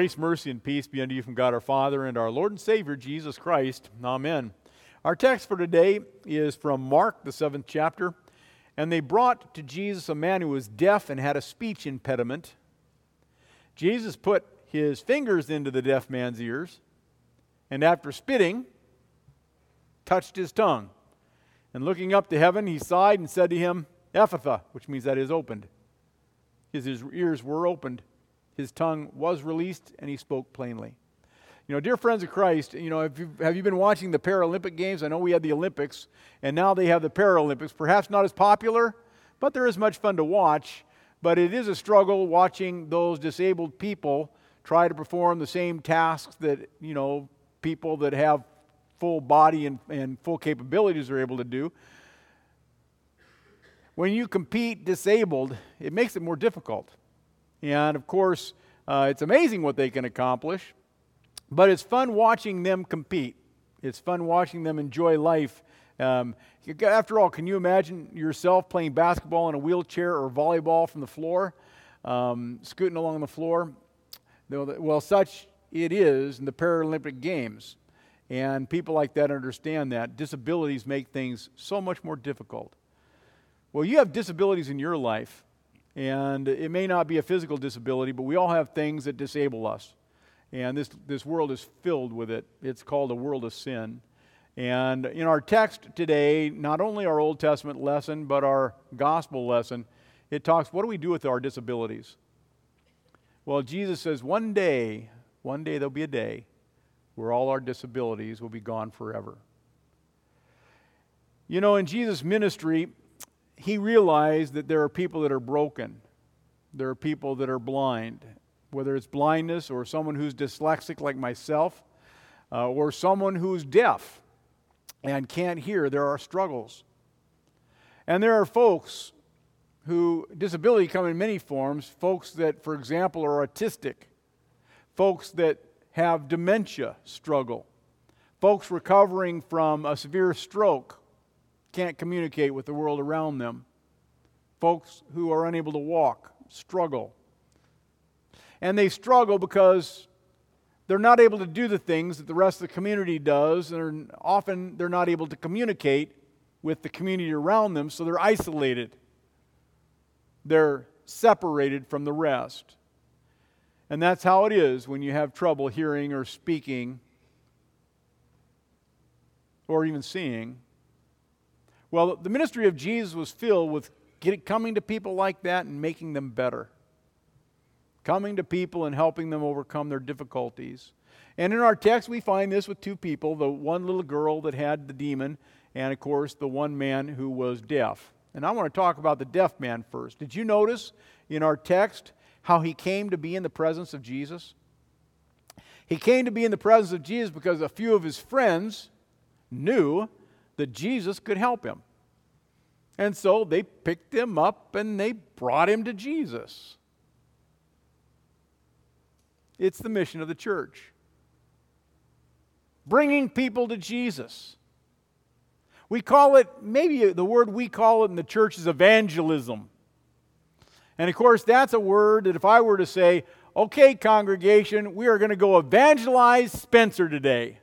Grace, mercy, and peace be unto you from God our Father and our Lord and Savior, Jesus Christ. Amen. Our text for today is from Mark, the 7th chapter. And they brought to Jesus a man who was deaf and had a speech impediment. Jesus put his fingers into the deaf man's ears, and after spitting, touched his tongue. And looking up to heaven, he sighed and said to him, Ephphatha, which means that is opened. His ears were opened. His tongue was released, and he spoke plainly. You know, dear friends of Christ, you know, have you been watching the Paralympic Games? I know we had the Olympics, and now they have the Paralympics. Perhaps not as popular, but there is much fun to watch. But it is a struggle watching those disabled people try to perform the same tasks that, you know, people that have full body and full capabilities are able to do. When you compete disabled, it makes it more difficult. And, of course, it's amazing what they can accomplish. But it's fun watching them compete. It's fun watching them enjoy life. After all, can you imagine yourself playing basketball in a wheelchair or volleyball from the floor, scooting along the floor? Well, such it is in the Paralympic Games. And people like that understand that. Disabilities make things so much more difficult. Well, you have disabilities in your life. And it may not be a physical disability, but we all have things that disable us. And this world is filled with it. It's called a world of sin. And in our text today, not only our Old Testament lesson, but our gospel lesson, it talks, what do we do with our disabilities? Well, Jesus says, one day there'll be a day where all our disabilities will be gone forever. You know, in Jesus' ministry, he realized that there are people that are broken. There are people that are blind, whether it's blindness or someone who's dyslexic like myself, or someone who's deaf and can't hear. There are struggles. And there are folks who, disability come in many forms, folks that, for example, are autistic, folks that have dementia struggle, folks recovering from a severe stroke, can't communicate with the world around them. Folks who are unable to walk struggle. And they struggle because they're not able to do the things that the rest of the community does, and often they're not able to communicate with the community around them, so they're isolated. They're separated from the rest. And that's how it is when you have trouble hearing or speaking or even seeing. Well, the ministry of Jesus was filled with coming to people like that and making them better. Coming to people and helping them overcome their difficulties. And in our text, we find this with two people, the one little girl that had the demon and, of course, the one man who was deaf. And I want to talk about the deaf man first. Did you notice in our text how he came to be in the presence of Jesus? He came to be in the presence of Jesus because a few of his friends knew that Jesus could help him. And so they picked him up and they brought him to Jesus. It's the mission of the church. Bringing people to Jesus. We call it, maybe the word we call it in the church is evangelism. And of course that's a word that if I were to say, okay congregation, we are going to go evangelize Spencer today,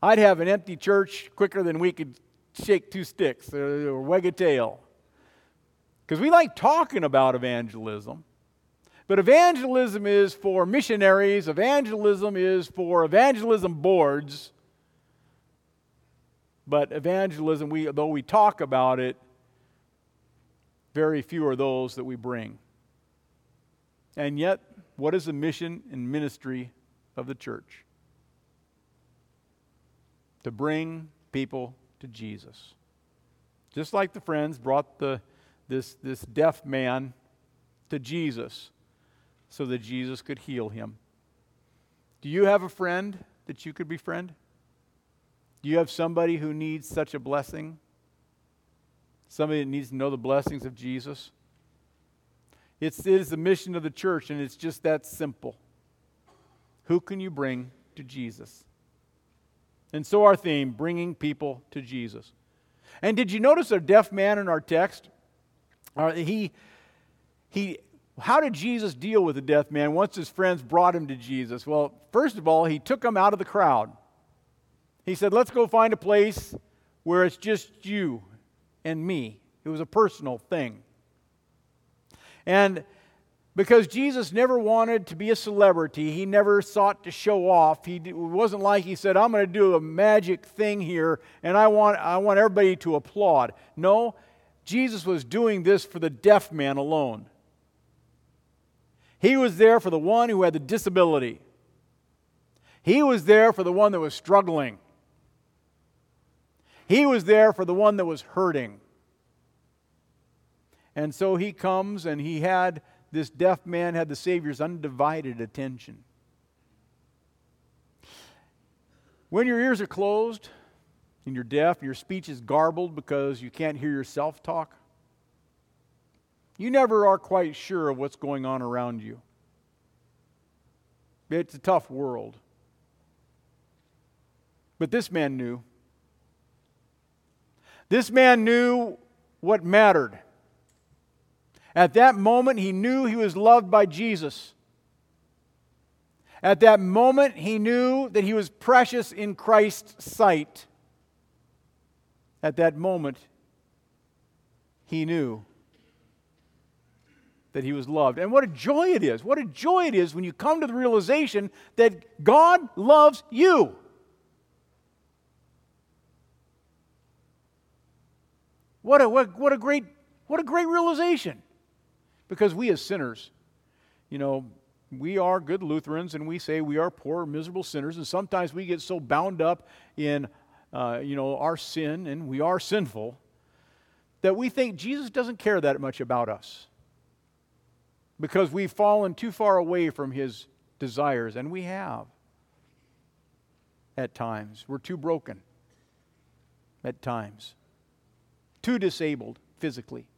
I'd have an empty church quicker than we could shake two sticks or wag a tail. Because we like talking about evangelism. But evangelism is for missionaries. Evangelism is for evangelism boards. But evangelism, though we talk about it, very few are those that we bring. And yet, what is the mission and ministry of the church? To bring people to Jesus. Just like the friends brought this deaf man to Jesus so that Jesus could heal him. Do you have a friend that you could befriend? Do you have somebody who needs such a blessing? Somebody that needs to know the blessings of Jesus? It is the mission of the church, and it's just that simple. Who can you bring to Jesus? And so our theme, bringing people to Jesus. And did you notice a deaf man in our text? He How did Jesus deal with the deaf man once his friends brought him to Jesus? Well, first of all, he took him out of the crowd. He said, let's go find a place where it's just you and me. It was a personal thing. And because Jesus never wanted to be a celebrity, he never sought to show off. It wasn't like he said, I'm going to do a magic thing here and I want everybody to applaud. No, Jesus was doing this for the deaf man alone. He was there for the one who had the disability. He was there for the one that was struggling. He was there for the one that was hurting. And so he comes and this deaf man had the Savior's undivided attention. When your ears are closed and you're deaf, your speech is garbled because you can't hear yourself talk, you never are quite sure of what's going on around you. It's a tough world. But this man knew. This man knew what mattered. At that moment, he knew he was loved by Jesus. At that moment, he knew that he was precious in Christ's sight. At that moment, he knew that he was loved. And what a joy it is. What a joy it is when you come to the realization that God loves you. What a great realization. Because we as sinners, we are good Lutherans and we say we are poor, miserable sinners, and sometimes we get so bound up in our sin, and we are sinful, that we think Jesus doesn't care that much about us. Because we've fallen too far away from His desires, and we have at times. We're too broken at times, too disabled physically,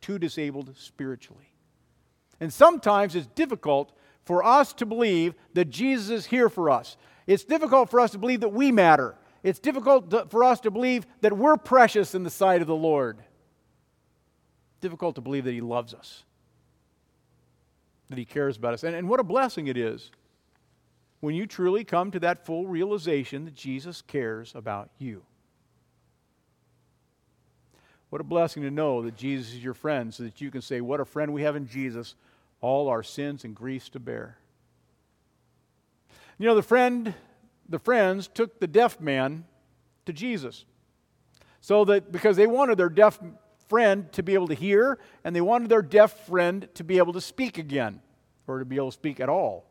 too disabled spiritually. And sometimes it's difficult for us to believe that Jesus is here for us. It's difficult for us to believe that we matter. It's difficult for us to believe that we're precious in the sight of the Lord. Difficult to believe that He loves us, that He cares about us. And what a blessing it is when you truly come to that full realization that Jesus cares about you. What a blessing to know that Jesus is your friend, so that you can say, what a friend we have in Jesus, all our sins and griefs to bear. The friends took the deaf man to Jesus, so that because they wanted their deaf friend to be able to hear, and they wanted their deaf friend to be able to speak again, or to be able to speak at all.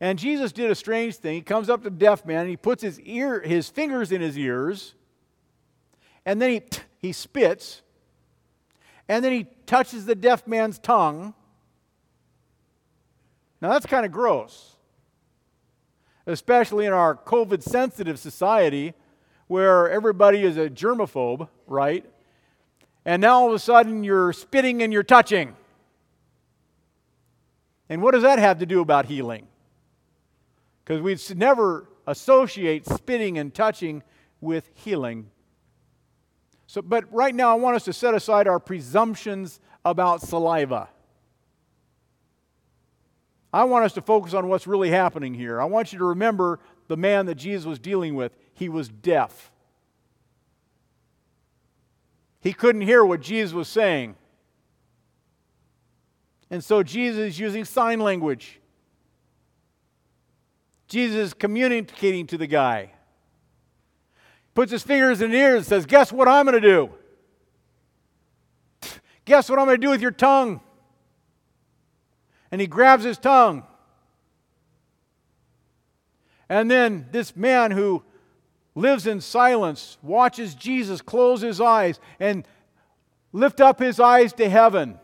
And Jesus did a strange thing. He comes up to the deaf man and he puts his fingers in his ears, and then he spits, and then he touches the deaf man's tongue. Now that's kind of gross, especially in our COVID-sensitive society where everybody is a germaphobe, right? And now all of a sudden you're spitting and you're touching. And what does that have to do about healing? Because we'd never associate spitting and touching with healing. So, but right now I want us to set aside our presumptions about saliva. I want us to focus on what's really happening here. I want you to remember the man that Jesus was dealing with. He was deaf. He couldn't hear what Jesus was saying. And so Jesus is using sign language. Jesus is communicating to the guy. Puts his fingers in his ears and says, guess what I'm going to do? Guess what I'm going to do with your tongue? And he grabs his tongue. And then this man who lives in silence, watches Jesus close his eyes and lift up his eyes to heaven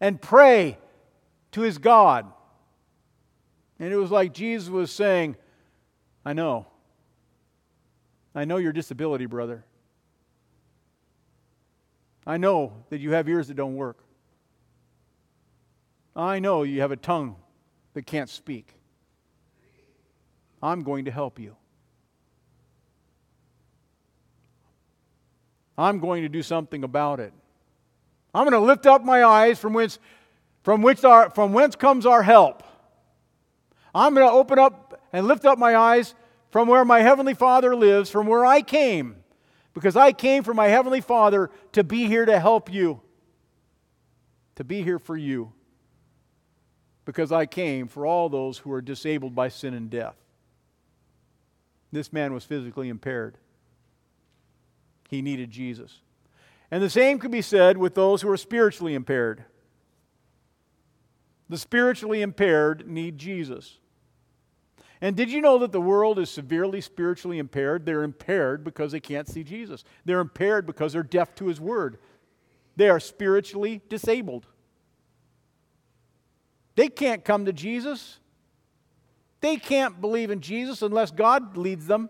and pray to his God. And it was like Jesus was saying, I know your disability, brother. I know that you have ears that don't work. I know you have a tongue that can't speak. I'm going to help you. I'm going to do something about it. I'm going to lift up my eyes from whence From whence comes our help? I'm going to open up and lift up my eyes from where my Heavenly Father lives, from where I came. Because I came from my Heavenly Father to be here to help you. To be here for you. Because I came for all those who are disabled by sin and death. This man was physically impaired. He needed Jesus. And the same could be said with those who are spiritually impaired. The spiritually impaired need Jesus. And did you know that the world is severely spiritually impaired? They're impaired because they can't see Jesus. They're impaired because they're deaf to His Word. They are spiritually disabled. They can't come to Jesus. They can't believe in Jesus unless God leads them.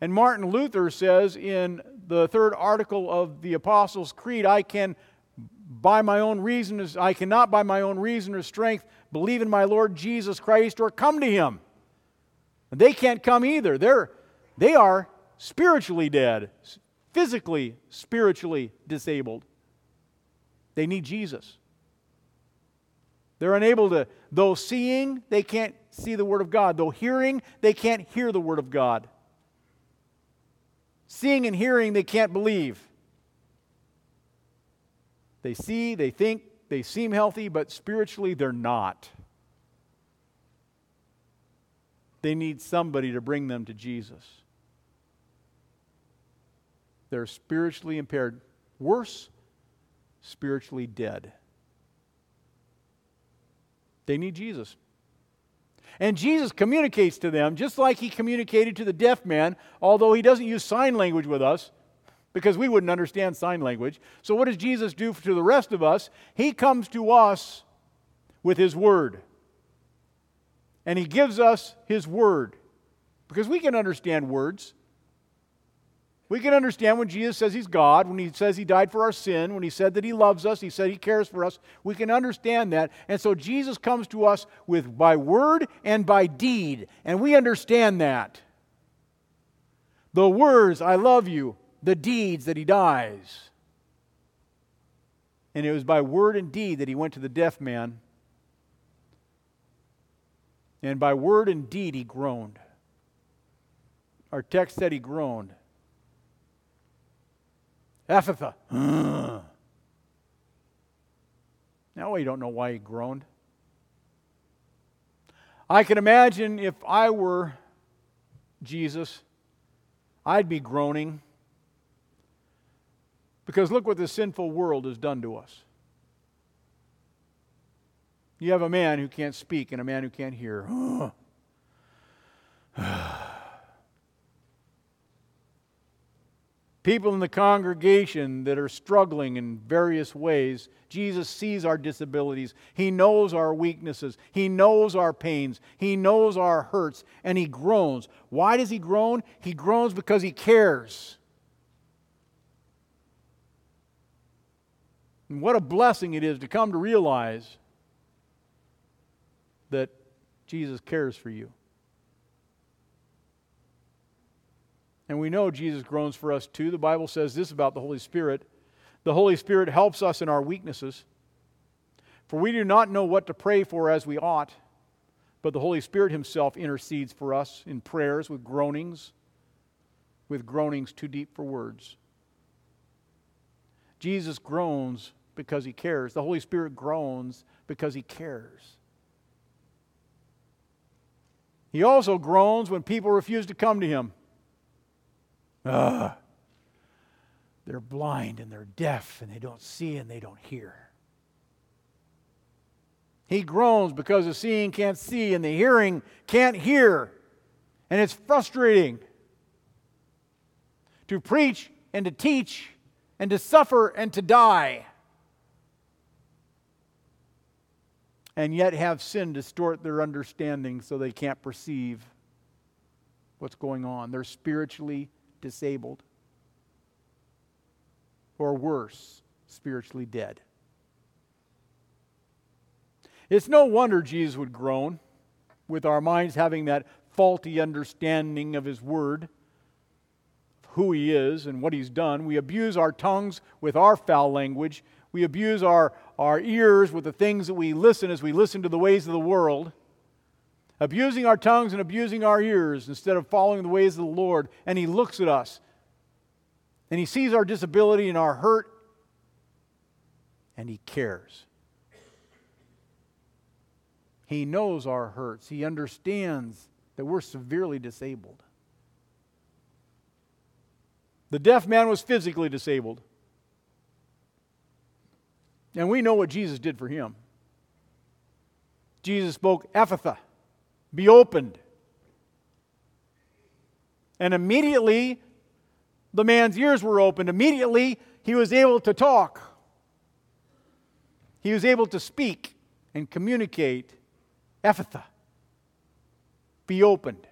And Martin Luther says in the third article of the Apostles' Creed, I cannot by my own reason or strength believe in my Lord Jesus Christ or come to Him. And they can't come either. They are spiritually dead, physically, spiritually disabled. They need Jesus. They're unable to, though seeing, they can't see the Word of God. Though hearing, they can't hear the Word of God. Seeing and hearing, they can't believe. They see, they think, they seem healthy, but spiritually they're not. They need somebody to bring them to Jesus. They're spiritually impaired. Worse, spiritually dead. They need Jesus. And Jesus communicates to them just like He communicated to the deaf man, although He doesn't use sign language with us, because we wouldn't understand sign language. So what does Jesus do to the rest of us? He comes to us with His Word. And He gives us His Word. Because we can understand words. We can understand when Jesus says He's God, when He says He died for our sin, when He said that He loves us, He said He cares for us. We can understand that. And so Jesus comes to us with by word and by deed. And we understand that. The words, I love you. The deeds that He dies. And it was by word and deed that He went to the deaf man. And by word and deed He groaned. Our text said He groaned. Ephphatha. Now we don't know why He groaned. I can imagine if I were Jesus, I'd be groaning. Because look what this sinful world has done to us. You have a man who can't speak and a man who can't hear. People in the congregation that are struggling in various ways, Jesus sees our disabilities. He knows our weaknesses. He knows our pains. He knows our hurts. And He groans. Why does He groan? He groans because He cares. And what a blessing it is to come to realize that Jesus cares for you. And we know Jesus groans for us too. The Bible says this about the Holy Spirit. The Holy Spirit helps us in our weaknesses. For we do not know what to pray for as we ought, but the Holy Spirit Himself intercedes for us in prayers with groanings too deep for words. Jesus groans because He cares. The Holy Spirit groans because He cares. He also groans when people refuse to come to Him. They're blind and they're deaf and they don't see and they don't hear. He groans because the seeing can't see and the hearing can't hear. And it's frustrating to preach and to teach and to suffer and to die, and yet have sin distort their understanding so they can't perceive what's going on. They're spiritually disabled, or worse, spiritually dead. It's no wonder Jesus would groan, with our minds having that faulty understanding of His Word, who He is and what He's done. We abuse our tongues with our foul language. We abuse our ears with the things that we listen as we listen to the ways of the world. Abusing our tongues and abusing our ears instead of following the ways of the Lord. And He looks at us. And He sees our disability and our hurt. And He cares. He knows our hurts. He understands that we're severely disabled. The deaf man was physically disabled. And we know what Jesus did for him. Jesus spoke, "Ephphatha, be opened." And immediately, the man's ears were opened. Immediately, he was able to talk. He was able to speak and communicate. Ephphatha, be opened.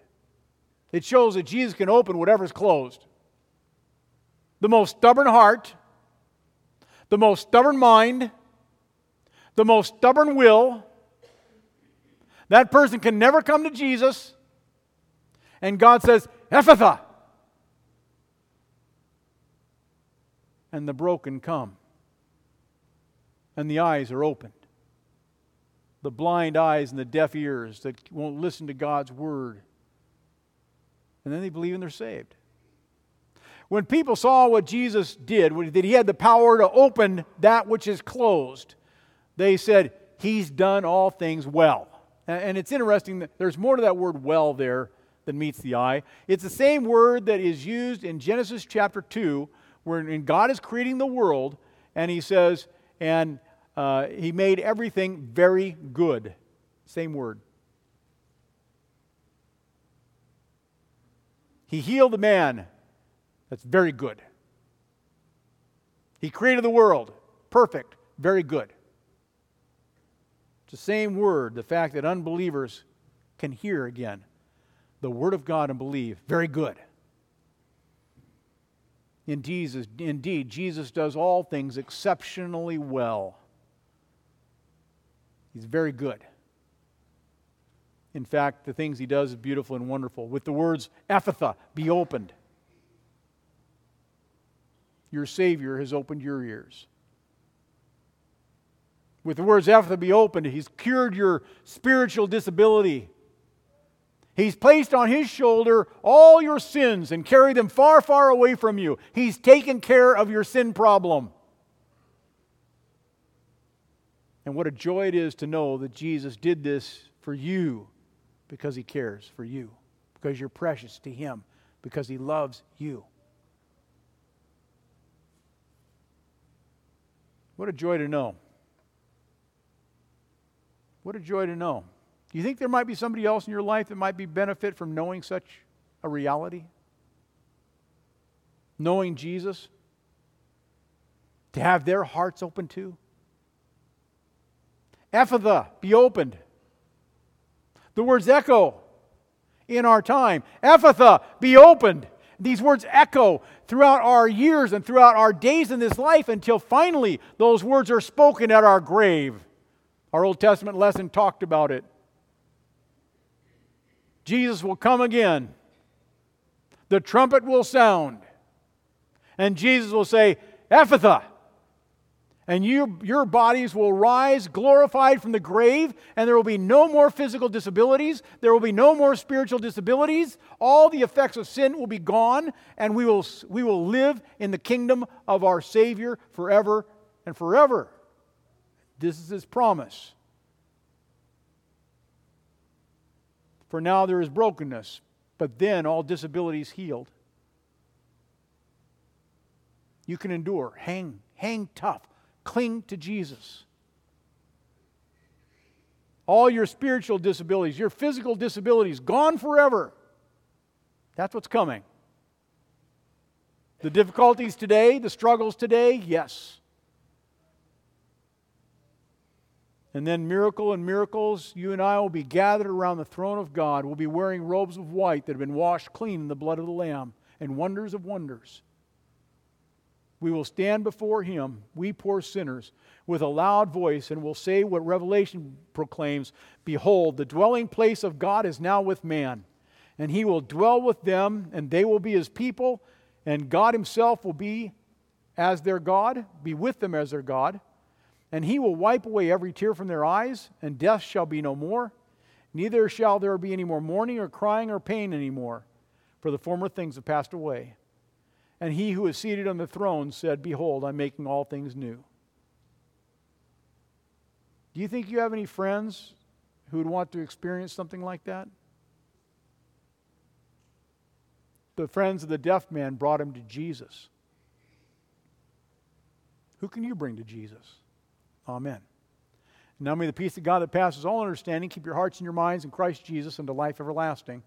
It shows that Jesus can open whatever's closed. The most stubborn heart, the most stubborn mind, the most stubborn will, that person can never come to Jesus. And God says, "Ephphatha." And the broken come. And the eyes are opened. The blind eyes and the deaf ears that won't listen to God's word. And then they believe and they're saved. When people saw what Jesus did, that He had the power to open that which is closed, they said, "He's done all things well." And it's interesting that there's more to that word "well" there than meets the eye. It's the same word that is used in Genesis chapter 2, where God is creating the world, and He says, and He made everything very good. Same word. He healed the man. That's very good. He created the world. Perfect. Very good. It's the same word, the fact that unbelievers can hear again the word of God and believe. Very good. Indeed, Jesus does all things exceptionally well. He's very good. In fact, the things He does is beautiful and wonderful. With the words, "Ephphatha, be opened." Your Savior has opened your ears. With the words, "Ephphatha, be opened," He's cured your spiritual disability. He's placed on His shoulder all your sins and carried them far, far away from you. He's taken care of your sin problem. And what a joy it is to know that Jesus did this for you because He cares for you, because you're precious to Him, because He loves you. What a joy to know. What a joy to know. Do you think there might be somebody else in your life that might be benefit from knowing such a reality? Knowing Jesus? To have their hearts open too? "Ephphatha, be opened." The words echo in our time. "Ephphatha, be opened." These words echo throughout our years and throughout our days in this life until finally those words are spoken at our grave. Our Old Testament lesson talked about it. Jesus will come again. The trumpet will sound. And Jesus will say, "Ephphatha." And your bodies will rise glorified from the grave, and there will be no more physical disabilities. There will be no more spiritual disabilities. All the effects of sin will be gone, and we will live in the kingdom of our Savior forever and forever. This is His promise. For now there is brokenness, but then all disabilities healed. You can endure. Hang tough. Cling to Jesus. All your spiritual disabilities, your physical disabilities, gone forever. That's what's coming. The difficulties today, the struggles today, yes. And then miracles, you and I will be gathered around the throne of God. We'll be wearing robes of white that have been washed clean in the blood of the Lamb, and wonders of wonders. We will stand before Him, we poor sinners, with a loud voice, and will say what Revelation proclaims, "Behold, the dwelling place of God is now with man, and He will dwell with them, and they will be His people, and God Himself will be with them as their God. And he will wipe away every tear from their eyes, and death shall be no more. Neither shall there be any more mourning or crying or pain any more, for the former things have passed away. And he who is seated on the throne said, Behold, I'm making all things new. Do you think you have any friends who would want to experience something like that? The friends of the deaf man brought him to Jesus. Who can you bring to Jesus? Amen. Now may the peace of God that passes all understanding keep your hearts and your minds in Christ Jesus unto life everlasting.